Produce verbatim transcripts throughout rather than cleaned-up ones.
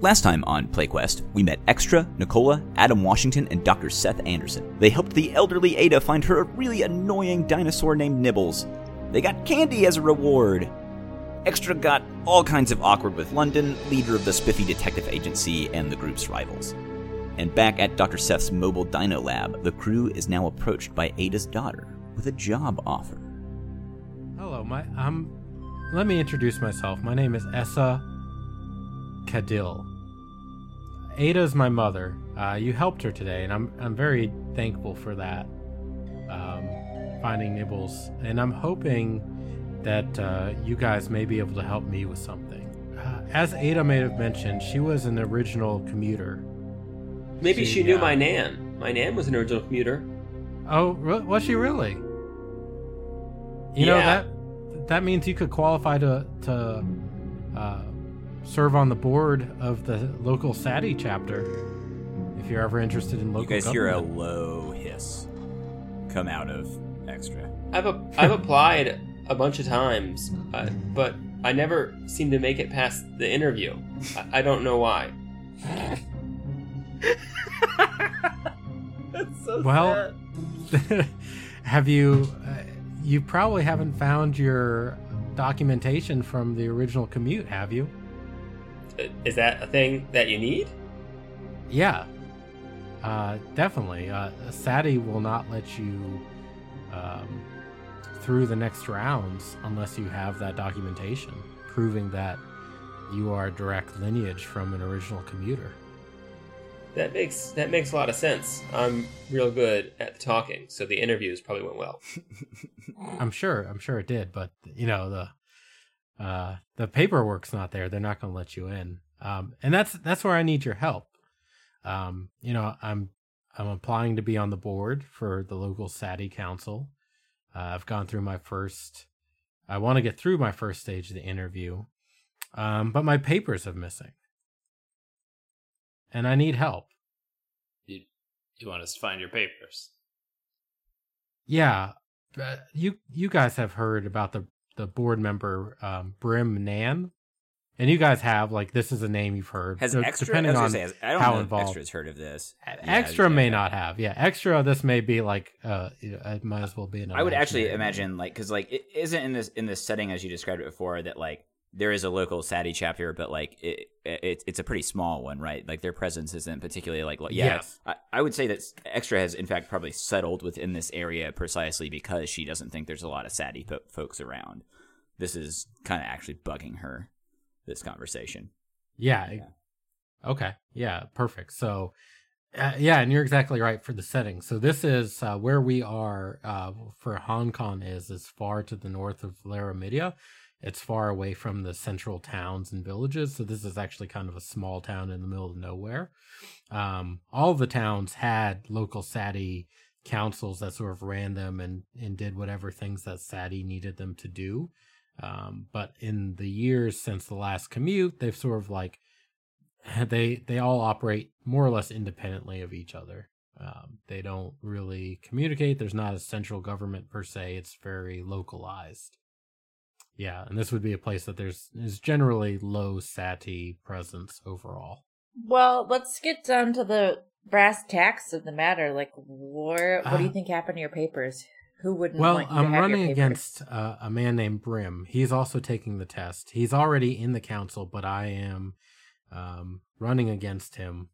Last time on PlayQuest, we met Extra, Nicola, Adam Washington, and Doctor Seth Anderson. They helped the elderly Ada find her really annoying dinosaur named Nibbles. They got candy as a reward. Extra got all kinds of awkward with London, leader of the Spiffy Detective Agency, and the group's rivals. And back at Doctor Seth's mobile dino lab, the crew is now approached by Ada's daughter with a job offer. Hello, my um, let me introduce myself. My name is Essa Kadil. Ada's my mother. Uh, you helped her today, and I'm I'm very thankful for that. Um, finding Nibbles, and I'm hoping that uh, you guys may be able to help me with something. Uh, as Ada may have mentioned, she was an original commuter. Maybe she, she knew uh, my nan. My nan was an original commuter. Oh, was she really? You yeah. know that that means you could qualify to to. Uh, serve on the board of the local SADI chapter if you're ever interested in local government. You guys hear a low hiss come out of Extra. I've a, I've applied a bunch of times, uh, but I never seem to make it past the interview. I, I don't know why. That's so well, sad. have you... Uh, you probably haven't found your documentation from the original commute, have you? Is that a thing that you need? Yeah, uh, definitely. Uh, SADI will not let you um, through the next rounds unless you have that documentation proving that you are direct lineage from an original commuter. That makes that makes a lot of sense. I'm real good at talking, so the interviews probably went well. I'm sure. I'm sure it did, but you know the. Uh, the paperwork's not there. They're not going to let you in. Um, and that's, that's where I need your help. Um, you know, I'm, I'm applying to be on the board for the local SADI council. Uh, I've gone through my first, I want to get through my first stage of the interview. Um, but my papers are missing and I need help. You, you want us to find your papers? Yeah. Uh, you, you guys have heard about the, the board member, um, Brim Nan. And you guys have, like, this is a name you've heard. Has so, Extra, depending on say, I don't how know involved. Extra's heard of this. Yeah, Extra may not have. Yeah, Extra, this may be, like, uh, it might as well be an I would actually imagine, like, because, like, it isn't in this in this setting, as you described it before, that, like, there is a local SADI chapter, but, like, it, it it's a pretty small one, right? Like, their presence isn't particularly, like, like yeah. Yes. I, I would say that Extra has, in fact, probably settled within this area precisely because she doesn't think there's a lot of SADI po- folks around. This is kind of actually bugging her, this conversation. Yeah. yeah. Okay. Yeah, perfect. So, uh, yeah, and you're exactly right for the setting. So this is uh, where we are uh, for Hong Kong is, is far to the north of Laramidia. It's far away from the central towns and villages, so this is actually kind of a small town in the middle of nowhere. Um, all the towns had local SADI councils that sort of ran them and, and did whatever things that SADI needed them to do. Um, but in the years since the last commute, they've sort of like, they they all operate more or less independently of each other. Um, they don't really communicate. There's not a central government per se. It's very localized. Yeah, and this would be a place that there's is generally low SATI presence overall. Well, let's get down to the brass tacks of the matter. Like, where, what uh, do you think happened to your papers? Who wouldn't well, want you I'm to have your papers? Well, I'm running against uh, a man named Brim. He's also taking the test. He's already in the council, but I am um, running against him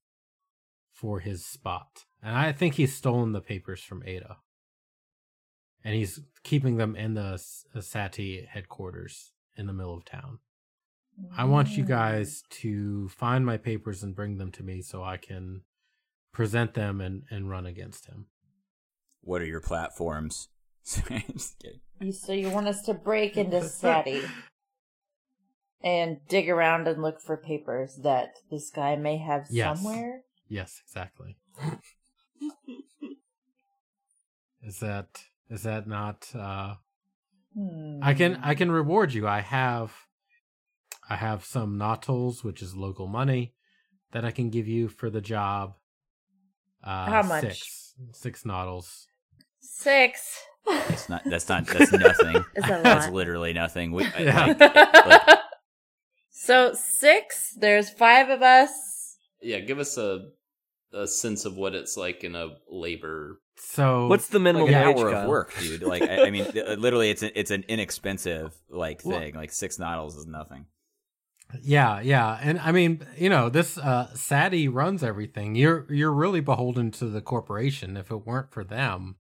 for his spot. And I think he's stolen the papers from Ada. And he's keeping them in the SATI headquarters in the middle of town. I want you guys to find my papers and bring them to me so I can present them and, and run against him. What are your platforms? I'm just kidding. So you want us to break into SATI and dig around and look for papers that this guy may have yes. somewhere? Yes, exactly. Is that... Is that not? Uh, hmm. I can I can reward you. I have I have some nottles, which is local money, that I can give you for the job. Uh, How much? Six, six nottles. Six. That's not. That's not. That's nothing. That's literally nothing. We, yeah. I, like, like, So six, there's five of us. Yeah, give us a a sense of what it's like in a labor. So what's the minimum like hour of work, dude? Like, I, I mean, literally, it's a, it's an inexpensive like thing. Well, like six noddles is nothing. Yeah, yeah, and I mean, you know, this uh, SADI runs everything. You're you're really beholden to the corporation. If it weren't for them,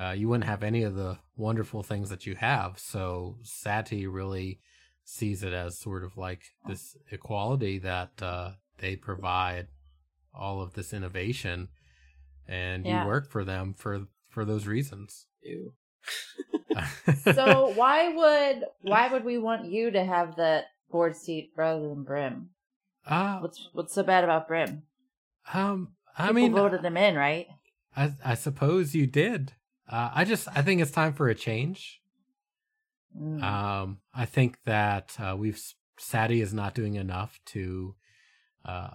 uh, you wouldn't have any of the wonderful things that you have. So SADI really sees it as sort of like this equality that uh, they provide all of this innovation, and yeah. you work for them for for those reasons. Ew. So why would why would we want you to have the board seat rather than Brim? Uh, what's what's so bad about Brim? Um, I People mean, voted them in, right? I I suppose you did. Uh, I just I think it's time for a change. Mm. Um, I think that uh, we've SADI is not doing enough to uh,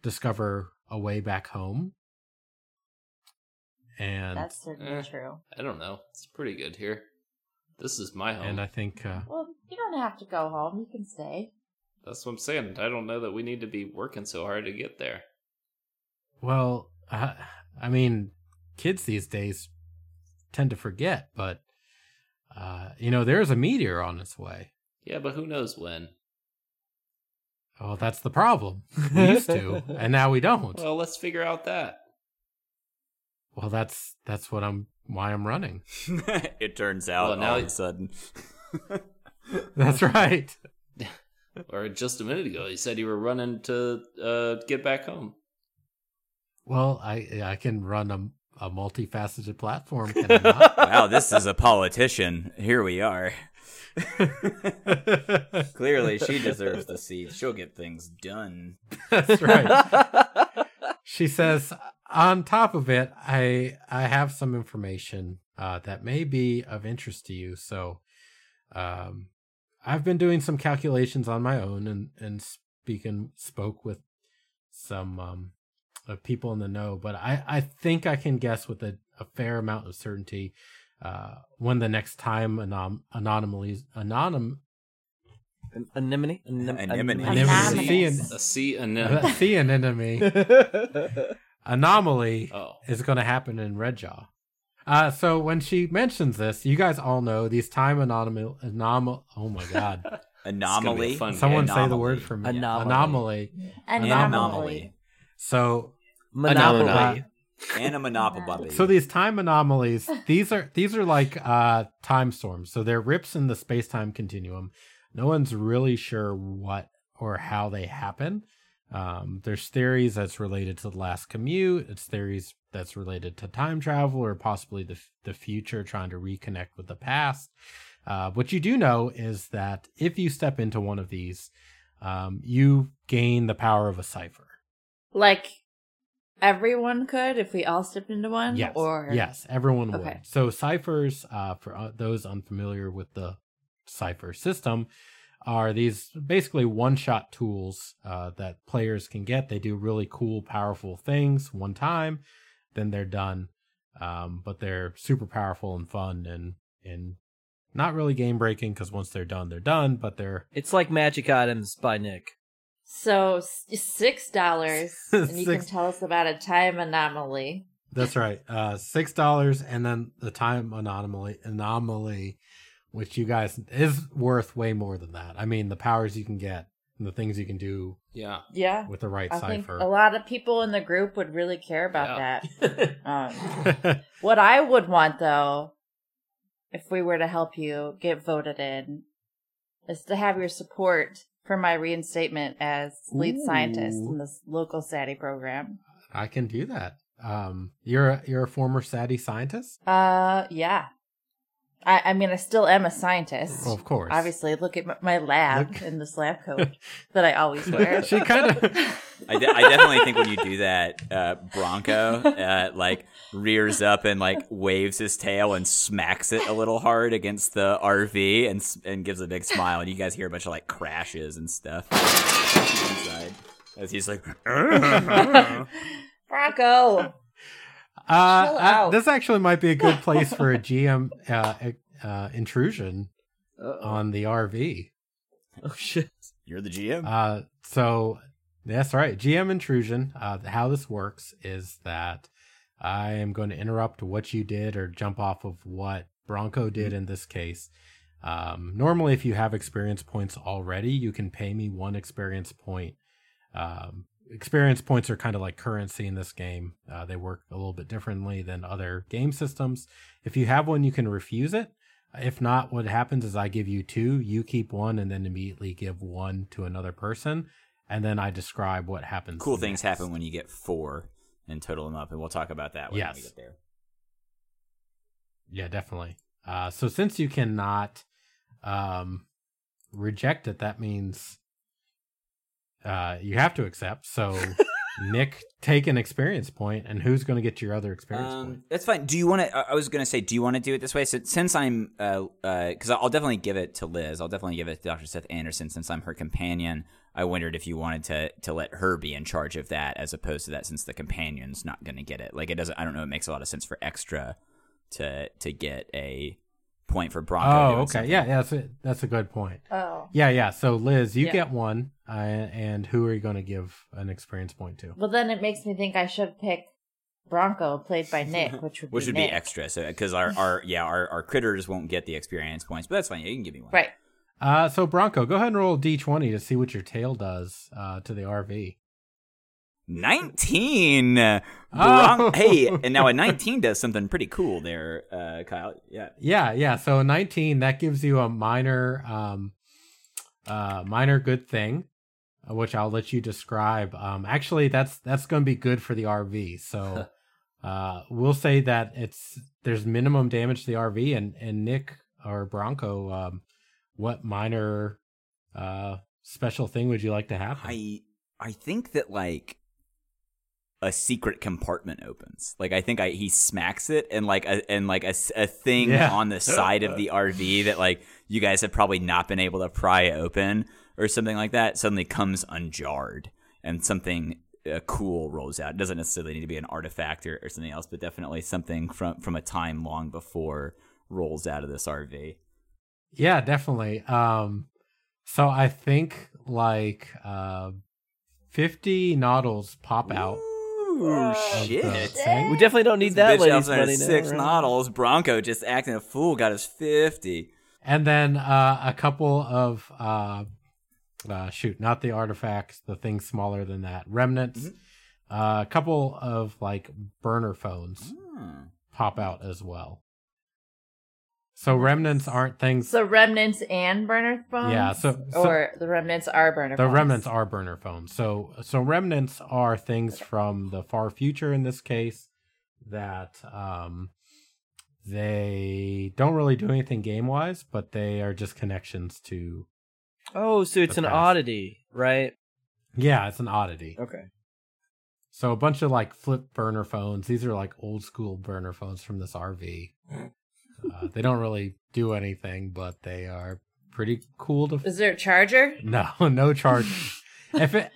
discover a way back home. And that's certainly eh, true. I don't know. It's pretty good here. This is my home. And I think... Uh, well, you don't have to go home. You can stay. That's what I'm saying. I don't know that we need to be working so hard to get there. Well, I, I mean, kids these days tend to forget, but, uh, you know, there's a meteor on its way. Yeah, but who knows when? Oh, that's the problem. We used to, and now we don't. Well, let's figure out that. Well, that's that's what I'm why I'm running. It turns out well, now all of a sudden. That's right. Or just a minute ago, you said you were running to uh, get back home. Well, I I can run a, a multifaceted platform. Can I not? Wow, this is a politician. Here we are. Clearly, she deserves the seat. She'll get things done. That's right. She says, on top of it, I I have some information uh, that may be of interest to you. So um, I've been doing some calculations on my own and, and speaking, spoke with some um, of people in the know. But I, I think I can guess with a, a fair amount of certainty uh, when the next time anom- anomalies... Anonym- An anemone? Anem- anemone. Anemone. A sea anemone. A sea anemone. Anomaly oh. is going to happen in Redjaw. Uh, so when she mentions this, you guys all know these time anomaly. Anom- oh my God. Anomaly? Someone anomaly. Say the word for me. Anomaly. Anomaly. Anomaly. So. Monopoly. And a monopoly. So these time anomalies, these are, these are like uh, time storms. So they're rips in the space-time continuum. No one's really sure what or how they happen. Um, there's theories that's related to the last commute. It's theories that's related to time travel or possibly the the future trying to reconnect with the past. Uh, what you do know is that if you step into one of these, um, you gain the power of a cipher. Like everyone could if we all stepped into one? Yes, or... yes everyone okay. would. So ciphers, uh, for those unfamiliar with the Cypher system, are these basically one-shot tools uh, that players can get. They do really cool, powerful things one time, then they're done. Um, but they're super powerful and fun and and not really game-breaking because once they're done, they're done. But they're it's like magic items by Nick. So six dollars, and you six. can tell us about a time anomaly. That's right, uh, six dollars, and then the time anomaly anomaly. Which you guys is worth way more than that. I mean, the powers you can get and the things you can do yeah. Yeah. with the right I cipher. Think a lot of people in the group would really care about yeah. that. Um, what I would want, though, if we were to help you get voted in, is to have your support for my reinstatement as lead Ooh. scientist in this local SADI program. I can do that. Um, you're, a, you're a former SADI scientist? Uh, yeah. I, I mean, I still am a scientist. Well, of course. Obviously, look at my, my lab look. in this lab coat that I always wear. She kind of... I, de- I definitely think when you do that, uh, Bronco, uh, like, rears up and, like, waves his tail and smacks it a little hard against the R V and and gives a big smile. And you guys hear a bunch of, like, crashes and stuff inside. As he's like... Bronco! Uh, uh, this actually might be a good place for a G M uh, uh, intrusion Uh-oh. on the R V. Oh shit! You're the G M. Uh, so that's right. G M intrusion. Uh, how this works is that I am going to interrupt what you did or jump off of what Bronco did in this case. Um, normally, if you have experience points already, you can pay me one experience point. Um, experience points are kind of like currency in this game. Uh, they work a little bit differently than other game systems. If you have one, you can refuse it. If not, what happens is I give you two, you keep one, and then immediately give one to another person. And then I describe what happens. Cool next. Things happen when you get four and total them up. And we'll talk about that when yes. we get there. Yeah, definitely. Uh, so since you cannot um, reject it, that means uh, you have to accept. So Nick, take an experience point, and who's going to get your other experience um, point? That's fine. Do you want to? I was going to say, do you want to do it this way? So since I'm, uh, uh, because I'll definitely give it to Liz. I'll definitely give it to Doctor Seth Anderson since I'm her companion. I wondered if you wanted to to let her be in charge of that as opposed to that, since the companion's not going to get it. Like it doesn't. I don't know. It makes a lot of sense for extra to to get a point for Bronco. Oh, okay. Yeah, yeah, that's a, that's a good point. Oh. Yeah, yeah. So Liz, you yeah. get one. Uh, and who are you going to give an experience point to? Well, then it makes me think I should pick Bronco, played by Nick, which would which be Which would Nick. be extra, so because our, our yeah our, our critters won't get the experience points, but that's fine. Yeah, you can give me one. Right. Uh, so Bronco, go ahead and roll a d twenty to see what your tail does uh, to the R V. nineteen Bron- oh. Hey, and now a nineteen does something pretty cool there, uh, Kyle. Yeah, yeah, yeah. So a nineteen that gives you a minor, um, uh, minor good thing. Which I'll let you describe. Um, actually, that's that's going to be good for the R V. So uh, we'll say that it's there's minimum damage to the R V. And, and Nick or Bronco, um, what minor uh, special thing would you like to happen? I I think that like a secret compartment opens. Like I think I he smacks it and like a and like a, a thing yeah. on the side of the R V that like you guys have probably not been able to pry open. Or something like that suddenly comes unjarred, and something uh, cool rolls out. It doesn't necessarily need to be an artifact or, or something else, but definitely something from from a time long before rolls out of this R V. Yeah, definitely. Um, so I think like uh, fifty noddles pop out. Ooh, shit! We definitely don't need that. Bitch out six noddles. Bronco just acting a fool got his fifty, and then uh, a couple of. Uh, Uh, shoot, not the artifacts, the things smaller than that. Remnants, mm-hmm. uh, a couple of like burner phones mm. pop out as well. So remnants aren't things. So remnants and burner phones? Yeah. So, so or the remnants are burner the phones? The remnants are burner phones. So, so remnants are things okay. from the far future in this case that um, they don't really do anything game-wise, but they are just connections to Oh, so it's an past. oddity, right? Yeah, it's an oddity. Okay. So a bunch of like flip burner phones. These are like old school burner phones from this R V. uh, they don't really do anything, but they are pretty cool to. Is there a charger? No, no charger. if it.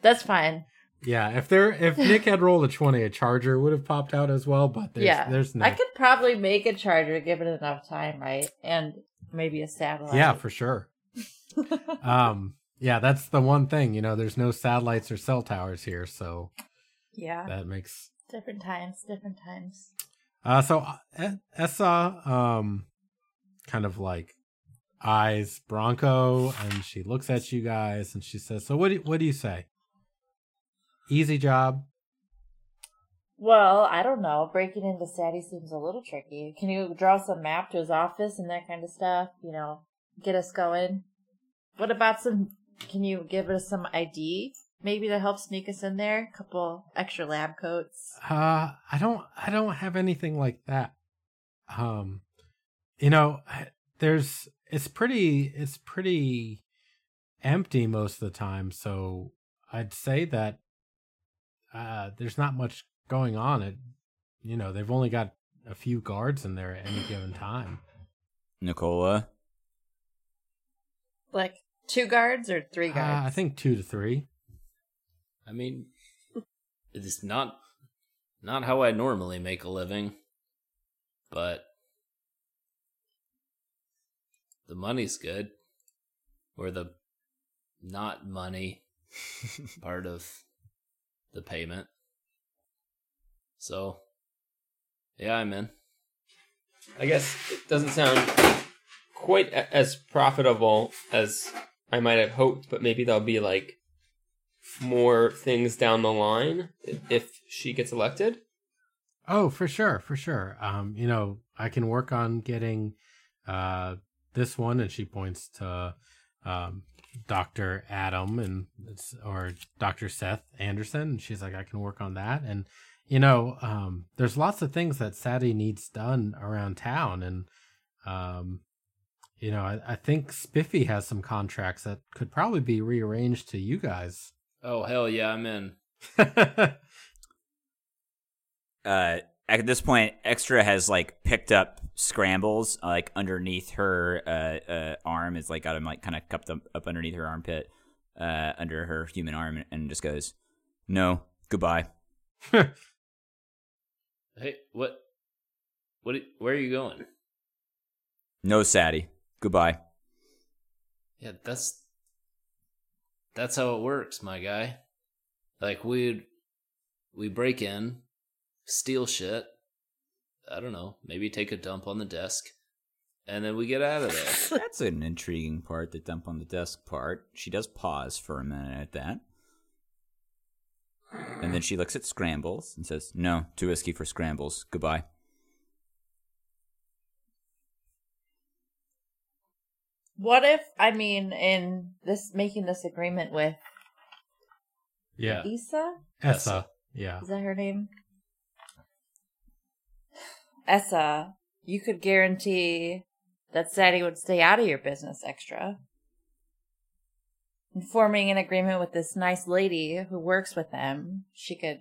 That's fine. Yeah, if there, if Nick had rolled a twenty, a charger would have popped out as well. But there's, yeah, there's no. I could probably make a charger, give it enough time, right? And. Maybe a satellite. Yeah, for sure. um, yeah, that's the one thing. You know, there's no satellites or cell towers here, so yeah, that makes different times, different times. Uh, so Essa, um, kind of like eyes Bronco, and she looks at you guys, and she says, "So what? Do, what do you say? Easy job." Well, I don't know. Breaking into SADI seems a little tricky. Can you draw some map to his office and that kind of stuff? You know, get us going. What about some, can you give us some I D? Maybe to help sneak us in there? A couple extra lab coats? Uh, I don't, I don't have anything like that. Um, you know, there's, it's pretty, it's pretty empty most of the time. So I'd say that, uh, there's not much going on. It, you know, they've only got a few guards in there at any given time. Nicola? Like two guards or three guards? Uh, I think two to three. I mean, it's not not how I normally make a living, but the money's good. or the not money part of the payment. So, yeah, I'm in. I guess it doesn't sound quite as profitable as I might have hoped, but maybe there'll be like more things down the line if she gets elected. Oh, for sure, for sure. Um, you know, I can work on getting uh, this one, and she points to um, Doctor Adam and it's, or Doctor Seth Anderson. And she's like, I can work on that. And, you know, um, there's lots of things that SADI needs done around town. And, um, you know, I, I think Spiffy has some contracts that could probably be rearranged to you guys. Oh, hell yeah, I'm in. Uh, at this point, Extra has like picked up Scrambles like underneath her uh, uh, arm. It's like got him like kind of cupped up, up underneath her armpit, uh, under her human arm, and just goes, "No, goodbye." Hey, what? What? Where are you going? No, Sadie. Goodbye. Yeah, that's that's how it works, my guy. Like we we break in. Steal shit. I don't know. Maybe take a dump on the desk, and then we get out of there. That's an intriguing part, the dump on the desk part. She does pause for a minute at that. And then she looks at Scrambles and says, "No, too risky for Scrambles. Goodbye." What if, I mean, in this making this agreement with yeah. Essa? Essa, yeah. Is that her name? Essa, you could guarantee that SADI would stay out of your business, Extra. And forming an agreement with this nice lady who works with them, she could...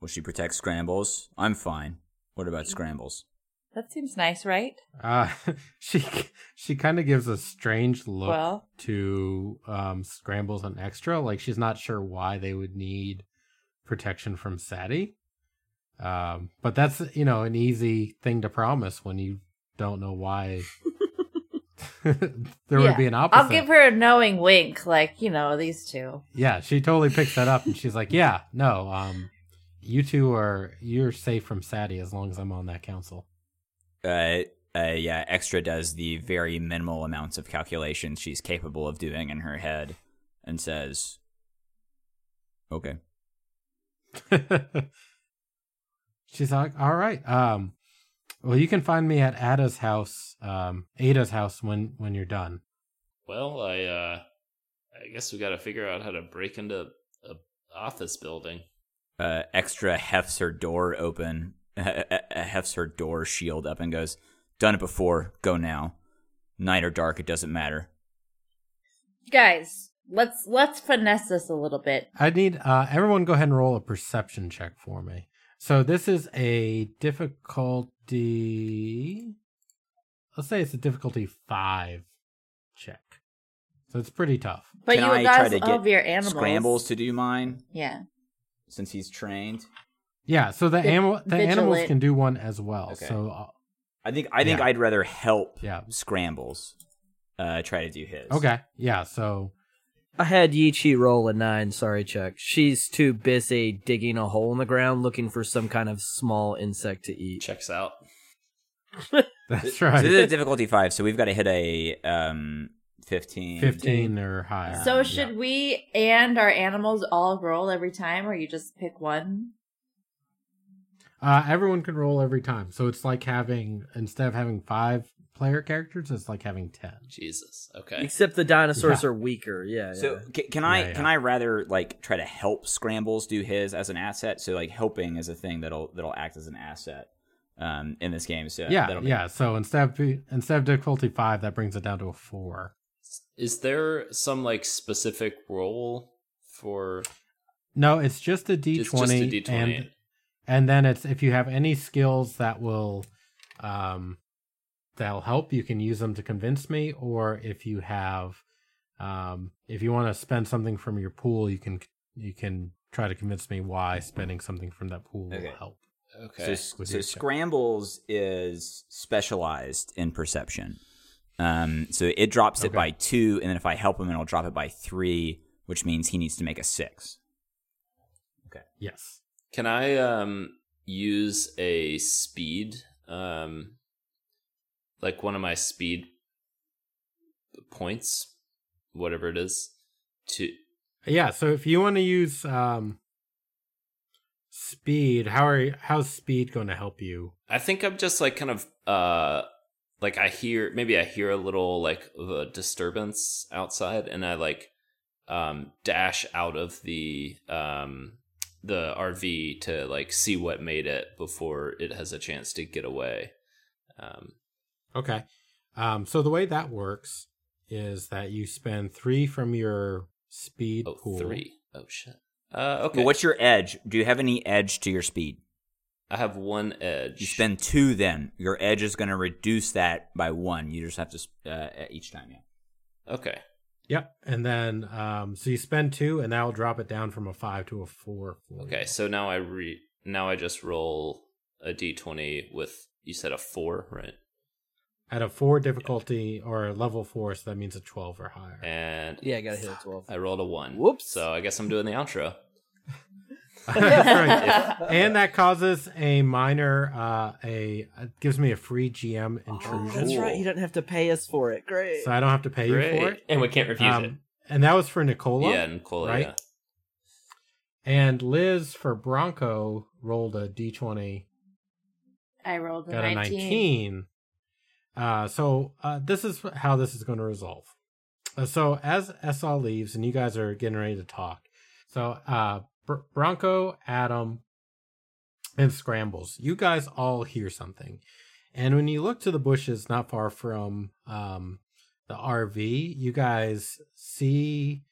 Will she protect Scrambles? I'm fine. What about Scrambles? That seems nice, right? Uh, she she kind of gives a strange look well, to um, Scrambles and Extra. Like, she's not sure why they would need protection from SADI. Um, but that's, you know, an easy thing to promise when you don't know why there yeah. would be an opposite. I'll give her a knowing wink, like, you know, these two. Yeah, she totally picks that up, and she's like, yeah, no, um, you two are, you're safe from SADI as long as I'm on that council. Uh, uh, yeah, Extra does the very minimal amounts of calculations she's capable of doing in her head and says, okay. She's like, all right. Um, well, you can find me at Ada's house, um, Ada's house when, when you're done. Well, I uh, I guess we got to figure out how to break into a office building. Uh, Extra hefts her door open, hefts her door shield up, and goes, "Done it before. Go now. Night or dark, it doesn't matter." Guys, let's let's finesse this a little bit. I need uh, everyone. Go ahead and roll a perception check for me. So this is a difficulty, let's say it's a difficulty five check. So it's pretty tough. But Can you I guys try to love get your animals. Scrambles to do mine? Yeah. Since he's trained? Yeah, so the, anim- the animals can do one as well. Okay. So uh, I think, I think yeah. I'd rather help yeah. Scrambles uh, try to do his. Okay, yeah, so... I had Yichi roll a nine, sorry, Chuck. She's too busy digging a hole in the ground looking for some kind of small insect to eat. Checks out. That's right. So this is a difficulty five, so we've got to hit a um, fifteen. fifteen or higher. So should yeah. we and our animals all roll every time, or you just pick one? Uh, everyone can roll every time. So it's like having, instead of having five player characters, it's like having ten. Jesus. Okay. Except the dinosaurs yeah. are weaker. Yeah. So yeah. can I yeah, yeah. can I rather like try to help Scrambles do his as an asset? So like helping is a thing that'll that'll act as an asset um, in this game. So yeah, that'll be- yeah. So instead of instead of difficulty five, that brings it down to a four. Is there some like specific role for? No, it's just a D twenty, and and then it's if you have any skills that will. Um, That'll help. You can use them to convince me, or if you have, um, if you want to spend something from your pool, you can you can try to convince me why spending something from that pool okay. will help. Okay. So, so Scrambles check. Is specialized in perception, Um, so it drops okay. it by two, and then if I help him, it'll drop it by three, which means he needs to make a six. Okay. Yes. Can I um, use a speed, um, like one of my speed points, whatever it is, to... Yeah, so if you want to use um, speed, how are you, how's speed going to help you? I think I'm just like kind of... Uh, Like I hear, maybe I hear a little like of a disturbance outside, and I like um, dash out of the um, the R V to like see what made it before it has a chance to get away. Um, okay, um, so the way that works is that you spend three from your speed oh, pool. Three. Oh shit. Uh, okay. Well, what's your edge? Do you have any edge to your speed? I have one edge. You spend two then. Your edge is going to reduce that by one. You just have to uh, each time, yeah. Okay. Yep. And then, um, so you spend two, and that will drop it down from a five to a four. Okay. So now I re now I just roll a d twenty with, you said a four, right? At a four difficulty yeah. or level four, so that means a twelve or higher. And yeah, I got to hit a twelve. I rolled a one. Whoops. So I guess I'm doing the outro. Right. And that causes a minor uh a uh, gives me a free G M intrusion. Oh, that's right, you don't have to pay us for it. Great. So I don't have to pay Great. You for it, and we can't refuse um, it. And that was for Nicola. Yeah, Nicola. Right? Yeah. And Liz for Bronco rolled a d twenty. I rolled a, got a nineteen. Uh, so uh, this is how this is going to resolve. Uh, so as Essa leaves, and you guys are getting ready to talk. So. Uh, Bronco, Adam, and Scrambles. You guys all hear something. And when you look to the bushes not far from um, the R V, you guys see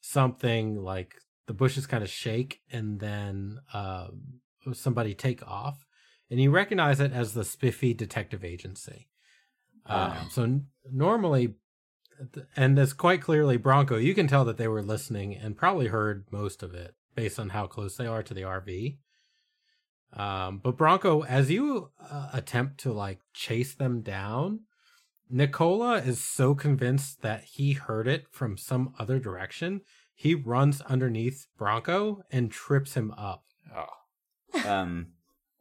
something like the bushes kind of shake and then uh, somebody take off. And you recognize it as the Spiffy Detective Agency. Wow. Um, so n- normally... And that's quite clearly Bronco. You can tell that they were listening and probably heard most of it based on how close they are to the R V. Um, but Bronco, as you uh, attempt to like chase them down, Nicola is so convinced that he heard it from some other direction. He runs underneath Bronco and trips him up. Oh. Um.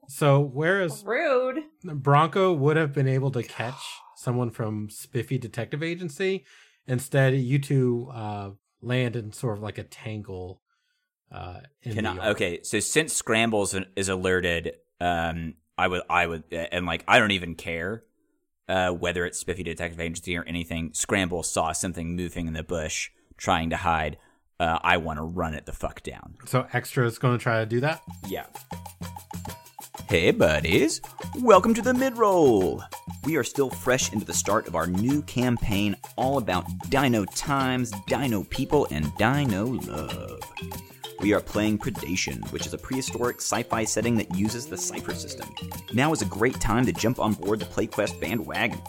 So whereas rude. Bronco would have been able to catch someone from Spiffy Detective Agency. Instead, you two uh, land in sort of like a tangle. Uh, in Can I, okay, so since Scrambles is alerted, um, I would, I would, and like I don't even care uh, whether it's Spiffy Detective Agency or anything. Scrambles saw something moving in the bush, trying to hide. Uh, I want to run it the fuck down. So Extra is going to try to do that. Yeah. Hey buddies, welcome to the mid-roll. We are still fresh into the start of our new campaign all about dino times, dino people, and dino love. We are playing Predation, which is a prehistoric sci-fi setting that uses the Cypher system. Now is a great time to jump on board the PlayQuest bandwagon.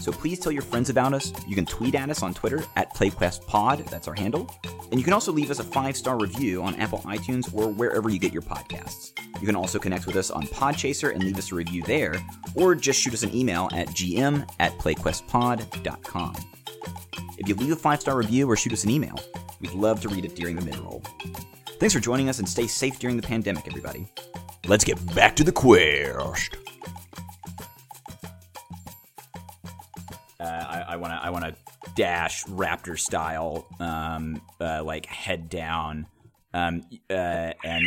So please tell your friends about us. You can tweet at us on Twitter at PlayQuestPod, that's our handle. And you can also leave us a five-star review on Apple iTunes or wherever you get your podcasts. You can also connect with us on Podchaser and leave us a review there, or just shoot us an email at gm at playquestpod.com. If you leave a five-star review or shoot us an email, we'd love to read it during the mid-roll. Thanks for joining us, and stay safe during the pandemic, everybody. Let's get back to the quest. Uh, I want to I want to dash raptor style, um, uh, like head down, um, uh, and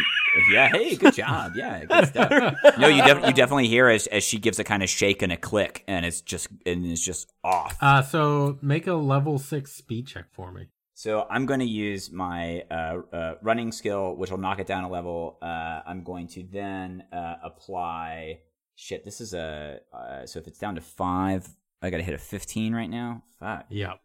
yeah, hey, good job, yeah, good stuff. No, you def- you definitely hear as as she gives a kind of shake and a click, and it's just and it's just off. Uh, so make a level six speed check for me. So I'm going to use my uh, uh, running skill, which will knock it down a level. Uh, I'm going to then uh, apply. Shit, this is a uh, so if it's down to five. I gotta hit a fifteen right now. Fuck. Yep.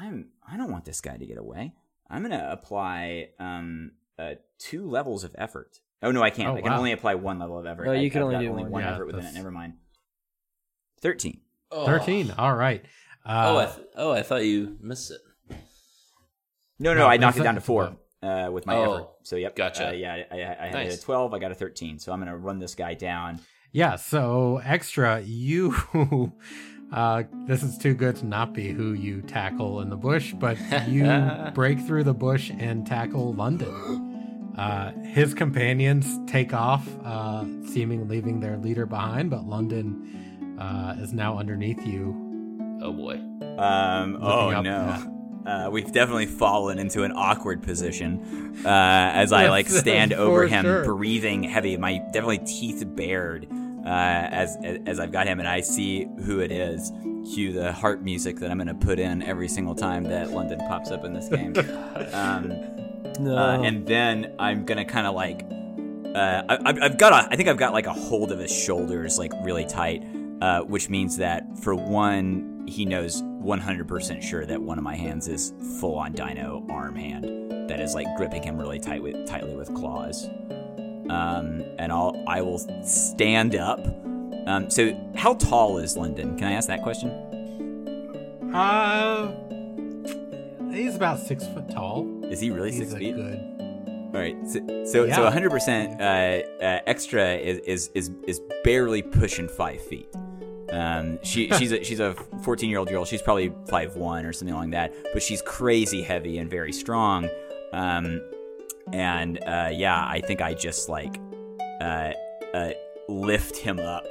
I'm. I don't want this guy to get away. I'm gonna apply um uh two levels of effort. Oh no, I can't. Oh, I can wow. only apply one level of effort. Oh, no, you I, can I've only do only one yeah, effort that's... within it. Never mind. Thirteen. Oh. Thirteen. All right. Uh, oh, I th- oh, I thought you missed it. No, no, no I knocked it down to four uh, with my oh, effort. So yep. Gotcha. Uh, yeah, I, I, I had nice. a twelve. I got a thirteen. So I'm gonna run this guy down. Yeah, so Extra, you, uh, this is too good to not be who you tackle in the bush, but you break through the bush and tackle London. Uh, his companions take off, uh, seeming leaving their leader behind, but London uh, is now underneath you. Oh boy. Um, oh no. Uh, we've definitely fallen into an awkward position uh, as I like stand over him, sure. breathing heavy, my definitely teeth bared. Uh, as as I've got him and I see who it is. Cue the harp music that I'm going to put in every single time that London pops up in this game. um, no. uh, and then I'm going to kind of like uh, I, I've got a, I think I've got like a hold of his shoulders like really tight, uh, which means that for one, he knows one hundred percent sure that one of my hands is full on dino arm hand that is like gripping him really tight with, tightly with claws. Um, and I'll, I will stand up. Um, so how tall is London? Can I ask that question? Uh, he's about six foot tall. Is he really he's six feet? Good. All right. So, so, yeah. so one hundred percent, uh, uh, Extra is, is, is, is barely pushing five feet. Um, she, she's a, she's a fourteen year old girl. She's probably five one or something like that, but she's crazy heavy and very strong. Um, And, uh, yeah, I think I just, like, uh, uh, lift him up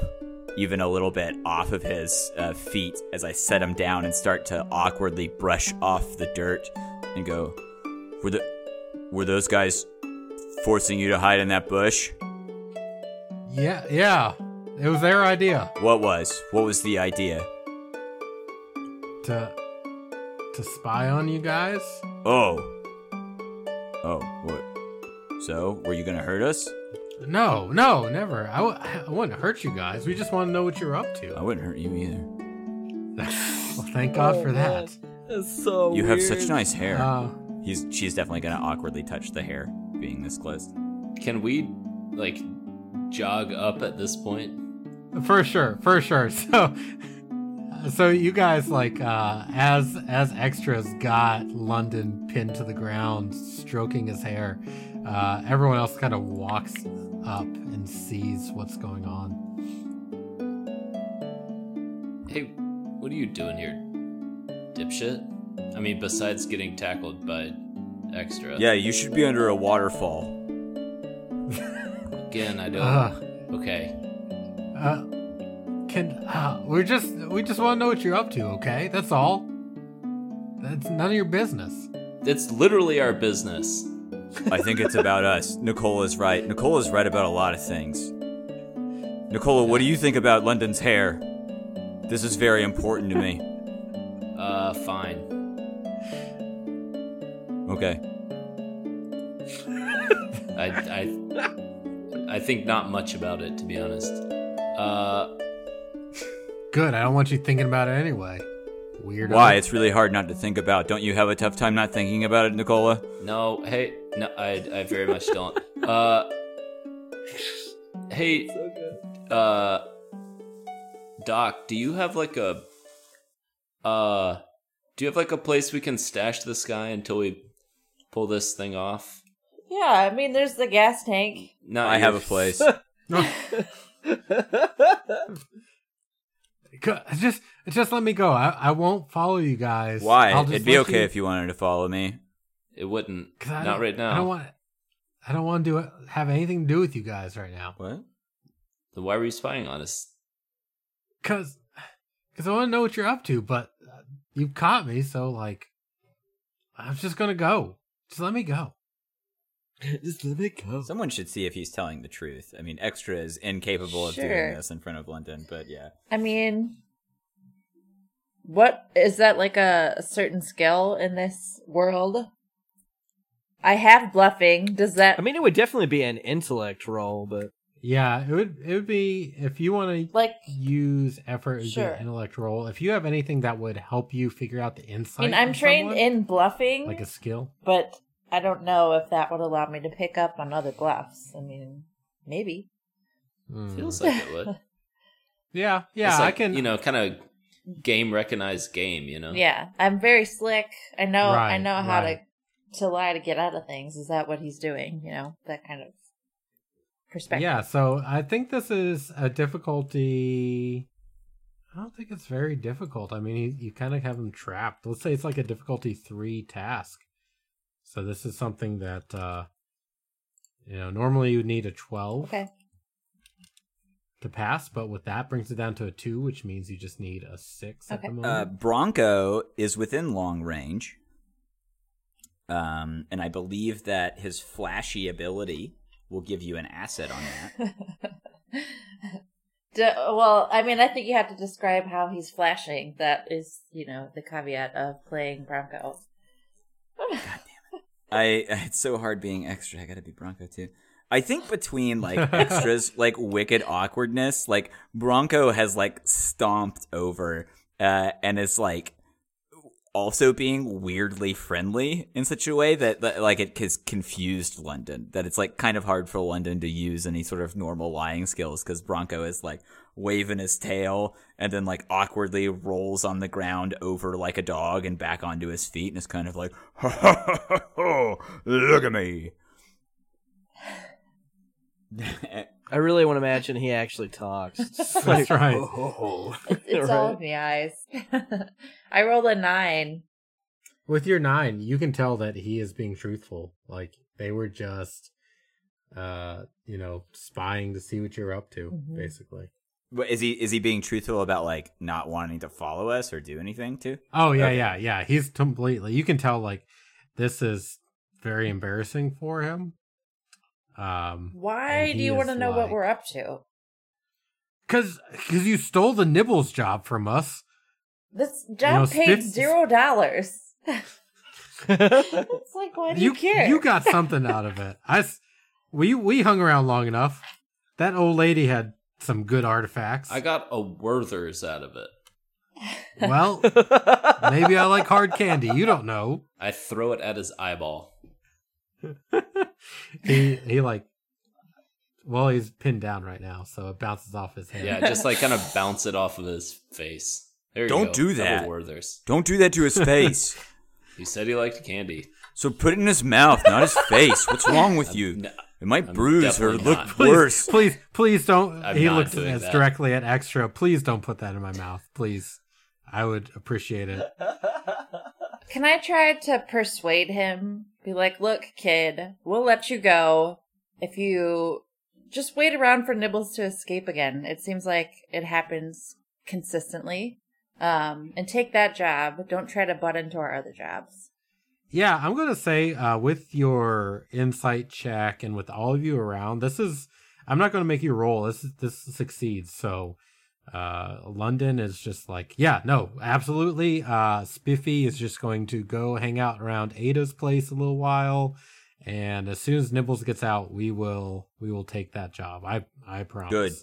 even a little bit off of his uh, feet as I set him down and start to awkwardly brush off the dirt and go, were the, were those guys forcing you to hide in that bush? Yeah, yeah. It was their idea. What was? What was the idea? To, to spy on you guys? Oh. Oh, what? So, were you going to hurt us? No, no, never. I, w- I wouldn't hurt you guys. We just want to know what you're up to. I wouldn't hurt you either. Well, thank God oh, for that. Man. That's so You weird. Have such nice hair. Uh, He's, she's definitely going to awkwardly touch the hair, being this close. Can we, like, jog up at this point? For sure, for sure. So... So you guys, like, uh, as as Extras got London pinned to the ground, stroking his hair, uh, everyone else kind of walks up and sees what's going on. Hey, what are you doing here, dipshit? I mean, besides getting tackled by Extra. Yeah, you should be under a waterfall. Again, I don't... Uh, okay. Uh... Can, uh, we're just we just want to know what you're up to, okay? That's all. That's none of your business. It's literally our business. I think it's about us. Nicola's right. Nicola's right about a lot of things. Nicola, what do you think about London's hair? This is very important to me. Uh, fine. Okay. I I I think not much about it, to be honest. Uh. Good, I don't want you thinking about it anyway. Weirdo. Why? It's really hard not to think about. Don't you have a tough time not thinking about it, Nicola? No, hey, no, I, I very much don't. Uh, hey, so uh, Doc, do you have like a, uh, do you have like a place we can stash this guy until we pull this thing off? Yeah, I mean, there's the gas tank. No, I have a place. Just, just let me go. I, I won't follow you guys. Why? I'll just It'd be okay you... if you wanted to follow me. It wouldn't. Not right now. I don't want. I don't want to do it, have anything to do with you guys right now. What? Then why were you spying on us? Cause, cause I want to know what you're up to. But you caught me, so like, I'm just gonna go. Just let me go. Just let it go. Someone should see if he's telling the truth. I mean, Extra is incapable of sure. doing this in front of London, but yeah. I mean, what is that like a, a certain skill in this world? I have bluffing. Does that? I mean, it would definitely be an intellect roll, but yeah, it would. It would be if you want to like use effort as sure. your intellect roll. If you have anything that would help you figure out the insight. I mean, I'm trained someone, in bluffing, like a skill, but. I don't know if that would allow me to pick up on other bluffs. I mean, maybe. Mm. Feels like it would. yeah, yeah, it's like, I can. You know, kind of game recognized game. You know. Yeah, I'm very slick. I know. Right, I know how right. to to lie to get out of things. Is that what he's doing? You know, that kind of perspective. Yeah, so I think this is a difficulty... I don't think it's very difficult. I mean, you, you kind of have them trapped. Let's say it's like a difficulty three task. So this is something that, uh, you know, normally you would need a twelve okay. to pass, but with that brings it down to a two, which means you just need a six okay. at the moment. Uh, Bronco is within long range. Um, and I believe that his flashy ability will give you an asset on that. Do, well, I mean, I think you have to describe how he's flashing. That is, you know, the caveat of playing Bronco. God damn it. I, it's so hard being extra. I gotta be Bronco, too. I think between, like, extras, like, wicked awkwardness, like, Bronco has, like, stomped over uh, and is, like, also being weirdly friendly in such a way that, that, like, it has confused London, that it's, like, kind of hard for London to use any sort of normal lying skills because Bronco is, like, waving his tail and then, like, awkwardly rolls on the ground over like a dog and back onto his feet and is kind of like, ho, ho, ho, ho, ho, look at me. I really want to imagine he actually talks. That's like, right. Oh, oh, oh. It's, it's right. all in the eyes. I rolled a nine. With your nine, you can tell that he is being truthful. Like, they were just, uh, you know, spying to see what you're up to, mm-hmm. basically. But is he is he being truthful about, like, not wanting to follow us or do anything, too? Oh, yeah, okay. yeah, yeah. He's completely... You can tell, like, this is very embarrassing for him. Um, Why do you want to know, like, what we're up to? Because because you stole the Nibbles job from us. This job you know, paid spiff- zero dollars. It's like, why do you, you care? You got something out of it. I, we we hung around long enough. That old lady had some good artifacts. I got a Werther's out of it. Well, maybe I like hard candy. You don't know. I throw it at his eyeball. he he like well he's pinned down right now, so it bounces off his head. Yeah, just like kind of bounce it off of his face. There you go. Don't do that. Don't do that to his face. He said he liked candy, so put it in his mouth, not his face. What's wrong with I'm, you? No, it might I'm bruise or look not. worse. Please, please don't. I'm he looks at us directly at Extra. Please don't put that in my mouth. Please, I would appreciate it. Can I try to persuade him? Be like, look, kid, we'll let you go if you just wait around for Nibbles to escape again. It seems like it happens consistently. Um, and take that job. Don't try to butt into our other jobs. Yeah, I'm going to say uh, with your insight check and with all of you around, this is, I'm not going to make you roll. This is, this succeeds. So uh, London is just like, yeah, no, absolutely. Uh, Spiffy is just going to go hang out around Ada's place a little while. And as soon as Nibbles gets out, we will, we will take that job. I, I promise. Good.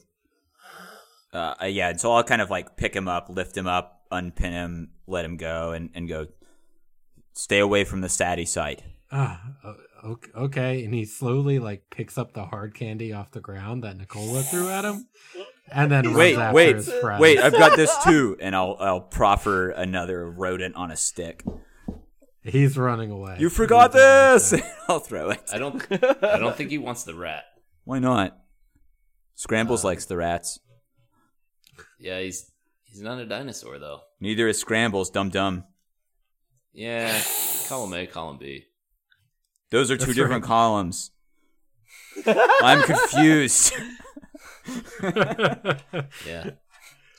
Uh, yeah, and so I'll kind of like pick him up, lift him up, unpin him, let him go, and, and go stay away from the SADI site. Ah, uh, okay. And he slowly like picks up the hard candy off the ground that Nicola threw at him, and then wait, runs after wait, his friend. wait, I've got this too, and I'll I'll proffer another rodent on a stick. He's running away. You forgot He's this. Away. I'll throw it. I don't. I don't think he wants the rat. Why not? Scrambles uh, likes the rats. Yeah, he's he's not a dinosaur, though. Neither is Scrambles, dum-dum. Yeah, column A, column B. Those are That's two right. different columns. I'm confused. Yeah,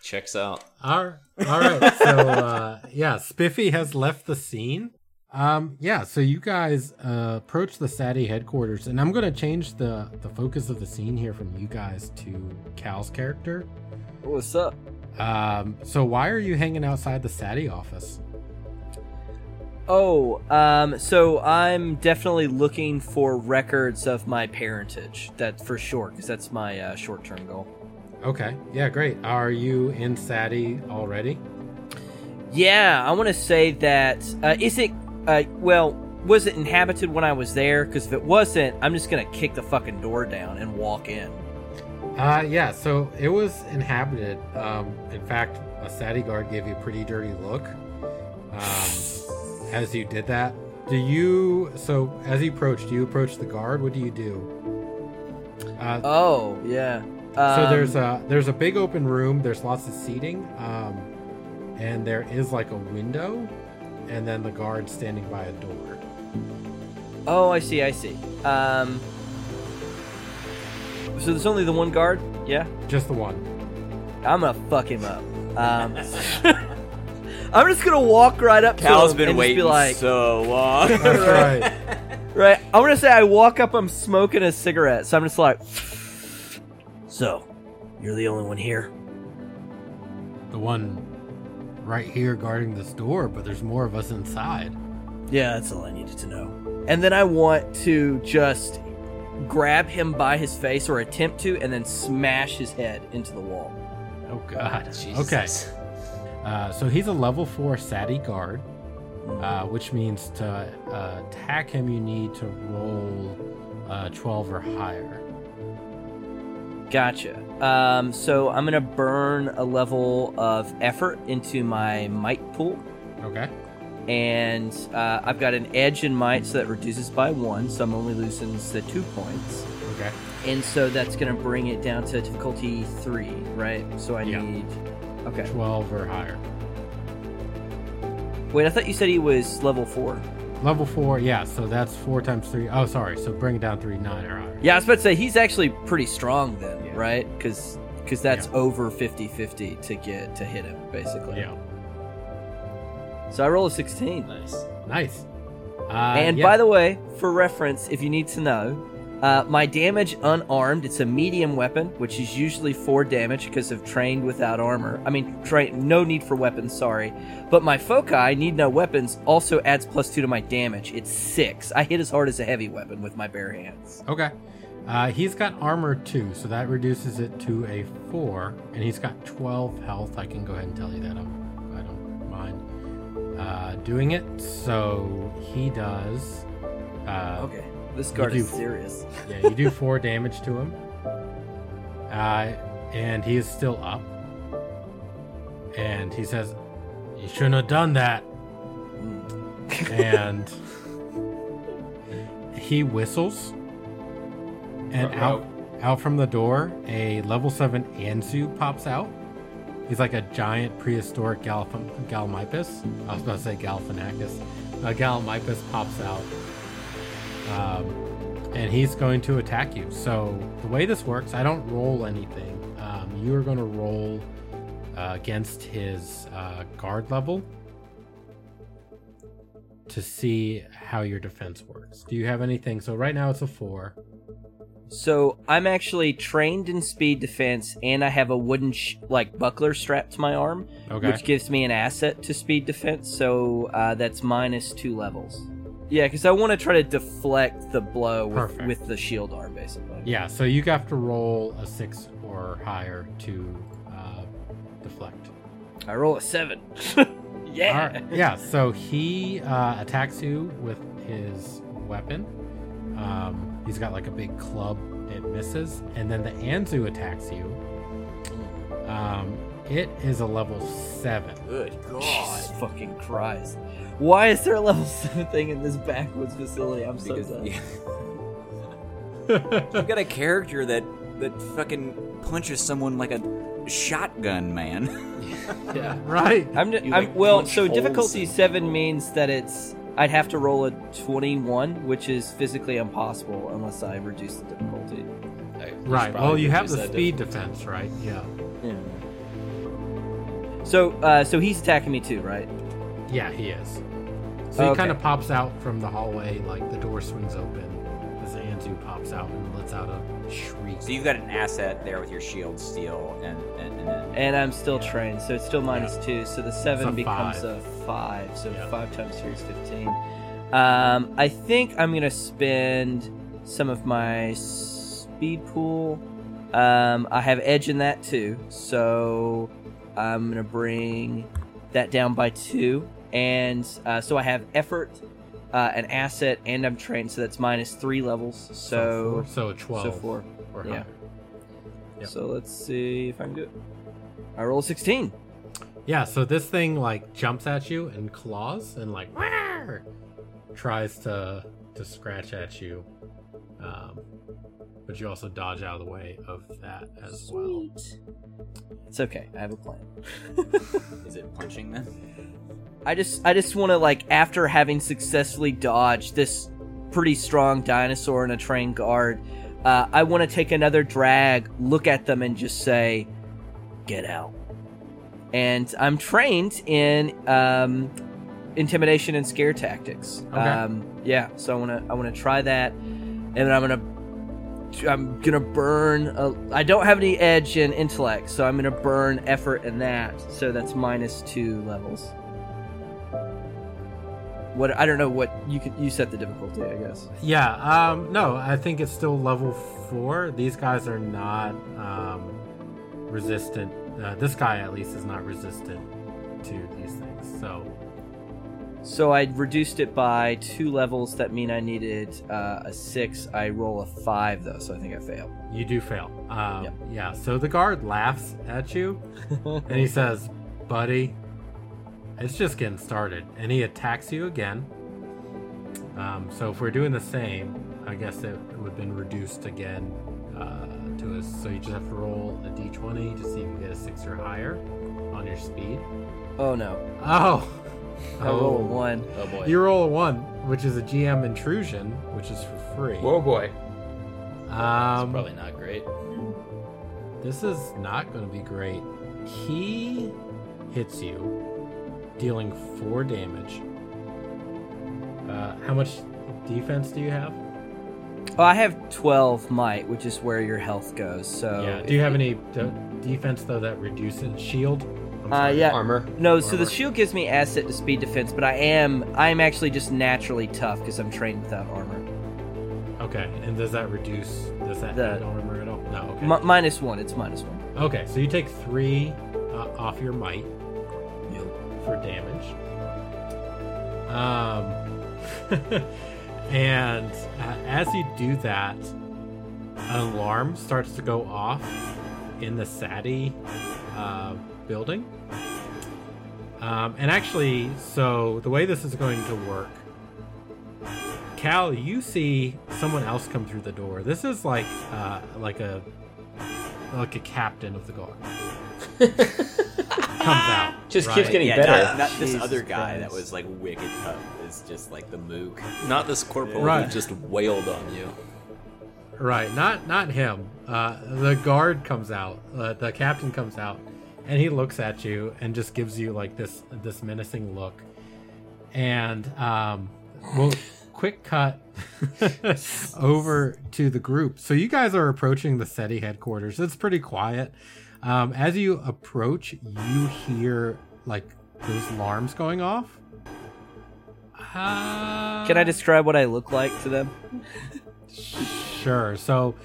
checks out. All right, all right. So, uh, yeah, Spiffy has left the scene. Um, yeah, so you guys uh, approach the SADI headquarters, and I'm going to change the, the focus of the scene here from you guys to Cal's character. What's up? Um, so why are you hanging outside the SADI office? Oh, um, so I'm definitely looking for records of my parentage. That for sure, because that's my uh, short-term goal. Okay, yeah, great. Are you in SADI already? Yeah, I want to say that... Uh, is it... Uh, well, was it inhabited when I was there? Because if it wasn't, I'm just going to kick the fucking door down and walk in. Uh, yeah, so it was inhabited. Um, in fact, a SADI guard gave you a pretty dirty look um, as you did that. Do you... So, as you approached, do you approach the guard? What do you do? Uh, oh, yeah. Um, so there's a there's a big open room. There's lots of seating, um, and there is like a window, and then the guard standing by a door. Oh, I see, I see. Um, so there's only the one guard? Yeah? Just the one. I'm gonna fuck him up. Um, I'm just gonna walk right up Cal's to him. Cal's been and waiting just be like, so long. That's right. Right, I'm gonna say I walk up, I'm smoking a cigarette, so I'm just like, so, you're the only one here? The one right here guarding this door, but there's more of us inside. Yeah, that's all I needed to know. And then I want to just grab him by his face, or attempt to, and then smash his head into the wall. Oh, God. Oh, okay. Uh, so he's a level four SADI guard, uh, which means to uh, attack him, you need to roll uh, twelve or higher. Gotcha. Um, so I'm going to burn a level of effort into my might pool. Okay. And uh, I've got an edge in might, so that reduces by one, so I'm only losing the two points. Okay. And so that's going to bring it down to difficulty three, right? So I yeah. need... Okay. twelve or higher. Wait, I thought you said he was level four. Level four, yeah, so that's four times three. Oh, sorry, so bring it down three, nine or higher. Yeah, I was about to say, he's actually pretty strong then, yeah. right? Because that's yeah. over fifty-fifty to get to hit him, basically. Yeah. So I roll a sixteen. Nice. Nice. Uh, and yeah. by the way, for reference, if you need to know, uh, my damage unarmed, it's a medium weapon, which is usually four damage because of trained without armor. I mean, tra- no need for weapons, sorry. But my foci, need no weapons, also adds plus two to my damage. It's six. I hit as hard as a heavy weapon with my bare hands. Okay. Uh, he's got armor two, so that reduces it to a four. And he's got twelve health. I can go ahead and tell you that if I don't mind. Uh, doing it, so he does. Uh, okay, this guard is serious. Yeah, you do four damage to him, uh, and he is still up. And he says, "You shouldn't have done that." And he whistles, and out out from the door, a level seven Anzu pops out. He's like a giant prehistoric Gallif- Gallimimus. I was about to say Galifianakis. A Gallimimus pops out. Um, and he's going to attack you. So the way this works, I don't roll anything. Um, you are going to roll uh, against his uh, guard level to see how your defense works. Do you have anything? So right now it's a four. So I'm actually trained in speed defense, and I have a wooden sh- like buckler strapped to my arm, okay. which gives me an asset to speed defense. So uh, that's minus two levels. Yeah, because I want to try to deflect the blow with, with the shield arm, basically. Yeah, so you have to roll a six or higher to uh, deflect. I roll a seven. yeah. Right. Yeah. So he uh, attacks you with his weapon. Um, He's got like a big club. It misses, and then the Anzu attacks you. Um, it is a level seven. Good God! Jesus fucking Christ! Why is there a level seven thing in this backwoods facility? I'm because, so done. Yeah. You've got a character that that fucking punches someone like a shotgun, man. yeah, right. I'm, just, you, like, I'm well. So difficulty seven people. Means that it's. I'd have to roll a twenty-one, which is physically impossible unless I reduce the difficulty. I right. Well, you have the speed difficulty. Defense, right? Yeah. Yeah. So, uh, so he's attacking me too, right? Yeah, he is. So okay. he kind of pops out from the hallway, like the door swings open. As Anzu pops out and lets out a shriek. So you've got an asset there with your shield, steel, and and and. And, and I'm still yeah. trained, so it's still minus yeah. two. So the seven a becomes five. a. Five, so yeah. five times three is fifteen. Um, I think I'm gonna spend some of my speed pool. Um, I have edge in that too, so I'm gonna bring that down by two. And uh, so I have effort, uh, an asset, and I'm trained, so that's minus three levels. So so, four, so twelve. So four. Or yeah. Yep. So let's see if I can do it. I roll sixteen. Yeah, so this thing like jumps at you and claws and like tries to to scratch at you, um, but you also dodge out of the way of that as well. Sweet. It's okay. I have a plan. Is it punching them? I just, I just want to, like, after having successfully dodged this pretty strong dinosaur and a trained guard, uh, I want to take another drag, look at them, and just say, "Get out." And I'm trained in um, intimidation and scare tactics. Okay. Um, yeah, so I want to, I want to try that, and then I'm gonna. I'm gonna burn a, I don't have any edge in intellect, so I'm gonna burn effort in that, so that's minus two levels. What I don't know what you could you set the difficulty, I guess. Yeah, um no, I think it's still level four. These guys are not um resistant, uh, this guy at least is not resistant to these things, so So I reduced it by two levels. That mean I needed uh, a six. I roll a five, though, so I think I fail. You do fail. Um, yep. Yeah, so the guard laughs at you, and he says, "Buddy, it's just getting started." And he attacks you again. Um, so if we're doing the same, I guess it would have been reduced again uh, to a... So you just have to roll a d twenty to see if you get a six or higher on your speed. Oh, no. Oh, I oh. roll a one. Oh boy. You roll a one, which is a G M intrusion, which is for free. Whoa, boy. Um, That's probably not great. This is not going to be great. He hits you, dealing four damage. Uh, how much defense do you have? Oh, I have twelve might, which is where your health goes. So, yeah. Do you have any d- defense though that reduces shield? Uh, yeah. Armor. No, Armor. So the shield gives me asset to speed defense, but I am I am actually just naturally tough because I'm trained without armor. Okay, and does that reduce, does that the, add armor at all? No, okay. M- minus one, it's minus one. Okay, so you take three uh, off your might yep. for damage. Um, and uh, as you do that, an alarm starts to go off in the SADI uh, building. Um, and actually, so the way this is going to work, Cal, you see someone else come through the door. This is like uh, like a like a captain of the guard comes out. Just right? keeps getting yeah, better. Not, not this other guy Christ. That was like wicked tough. It's just like the mook. Not this corporal right. who just wailed on you. Right. Not not him. Uh, the guard comes out. Uh, the captain comes out. And he looks at you and just gives you like this this menacing look. And um, we'll quick cut over to the group. So you guys are approaching the SETI headquarters. It's pretty quiet. Um, as you approach, you hear like those alarms going off. Uh... Can I describe what I look like to them? Sure. So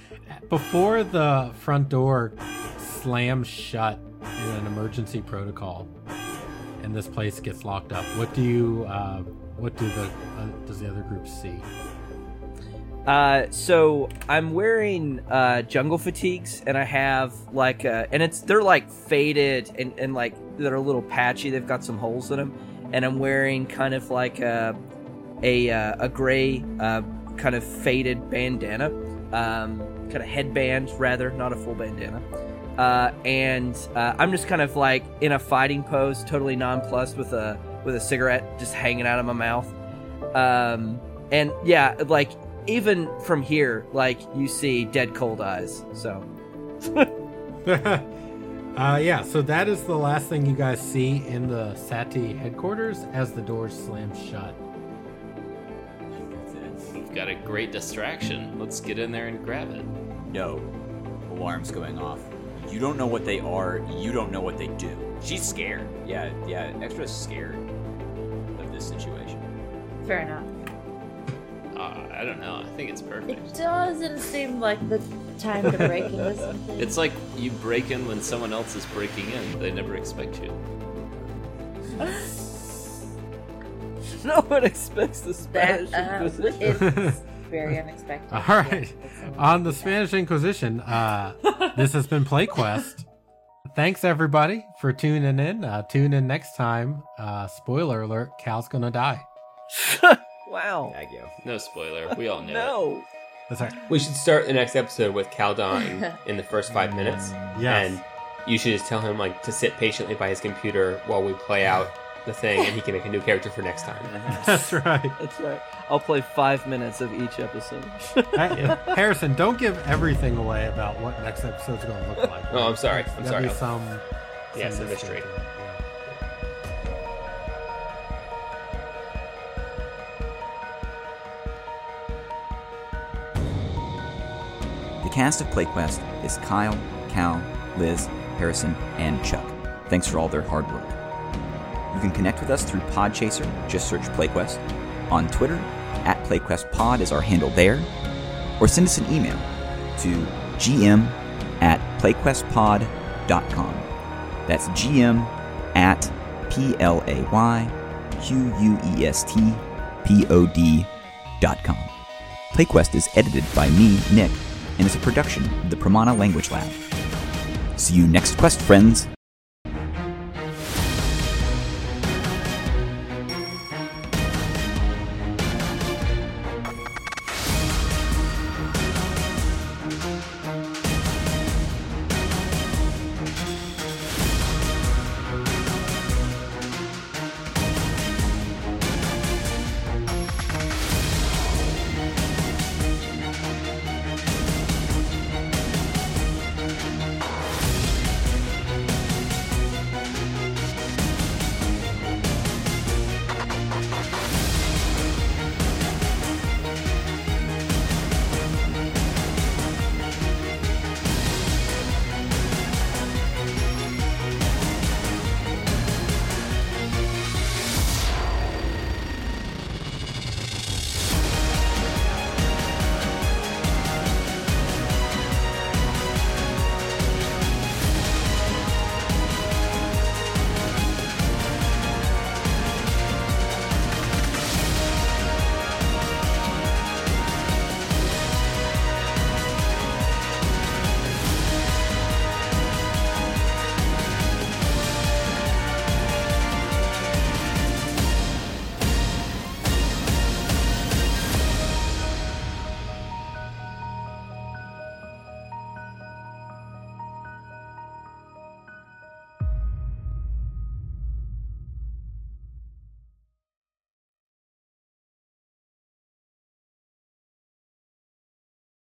before the front door slams shut, in an emergency protocol, and this place gets locked up. What do you? Uh, what do the? Uh, does the other group see? Uh, so I'm wearing uh, jungle fatigues, and I have like, a, and it's they're like faded and and like they're a little patchy. They've got some holes in them, and I'm wearing kind of like a a a gray uh, kind of faded bandana, um, kind of headband rather, not a full bandana. Uh, and uh, I'm just kind of like in a fighting pose, totally nonplussed with a with a cigarette just hanging out of my mouth. Um, and yeah, like even from here, like you see dead cold eyes. So, uh, yeah. So that is the last thing you guys see in the SATI headquarters as the doors slam shut. We've got a great distraction. Let's get in there and grab it. No, alarm's going off. You don't know what they are. You don't know what they do. She's scared. Yeah, yeah. Extra's scared of this situation. Fair enough. Uh, I don't know. I think it's perfect. It doesn't seem like the time to break into something. It's like you break in when someone else is breaking in. They never expect you. No one expects the Spanish Inquisition. Very unexpected. All right. On the Spanish Inquisition, uh, this has been PlayQuest. Thanks, everybody, for tuning in. Uh, tune in next time. Uh, spoiler alert, Cal's going to die. Wow. Thank you. No spoiler. We all know. No. It. That's right. We should start the next episode with Cal dying in the first five minutes. Yes. And you should just tell him like to sit patiently by his computer while we play out the thing, and he can make a new character for next time. That's right. That's right. I'll play five minutes of each episode. I, Harrison, don't give everything away about what next episode's going to look like. Oh, I'm sorry. I'm That'd sorry. Be some, some yeah, some mystery. mystery. The cast of PlayQuest is Kyle, Cal, Liz, Harrison, and Chuck. Thanks for all their hard work. You can connect with us through Podchaser. Just search PlayQuest. On Twitter, at PlayQuestPod is our handle there. Or send us an email to g m at playquestpod dot com. That's g m at p l a y q u e s t p o d dot com. PlayQuest is edited by me, Nick, and is a production of the Pramana Language Lab. See you next quest, friends.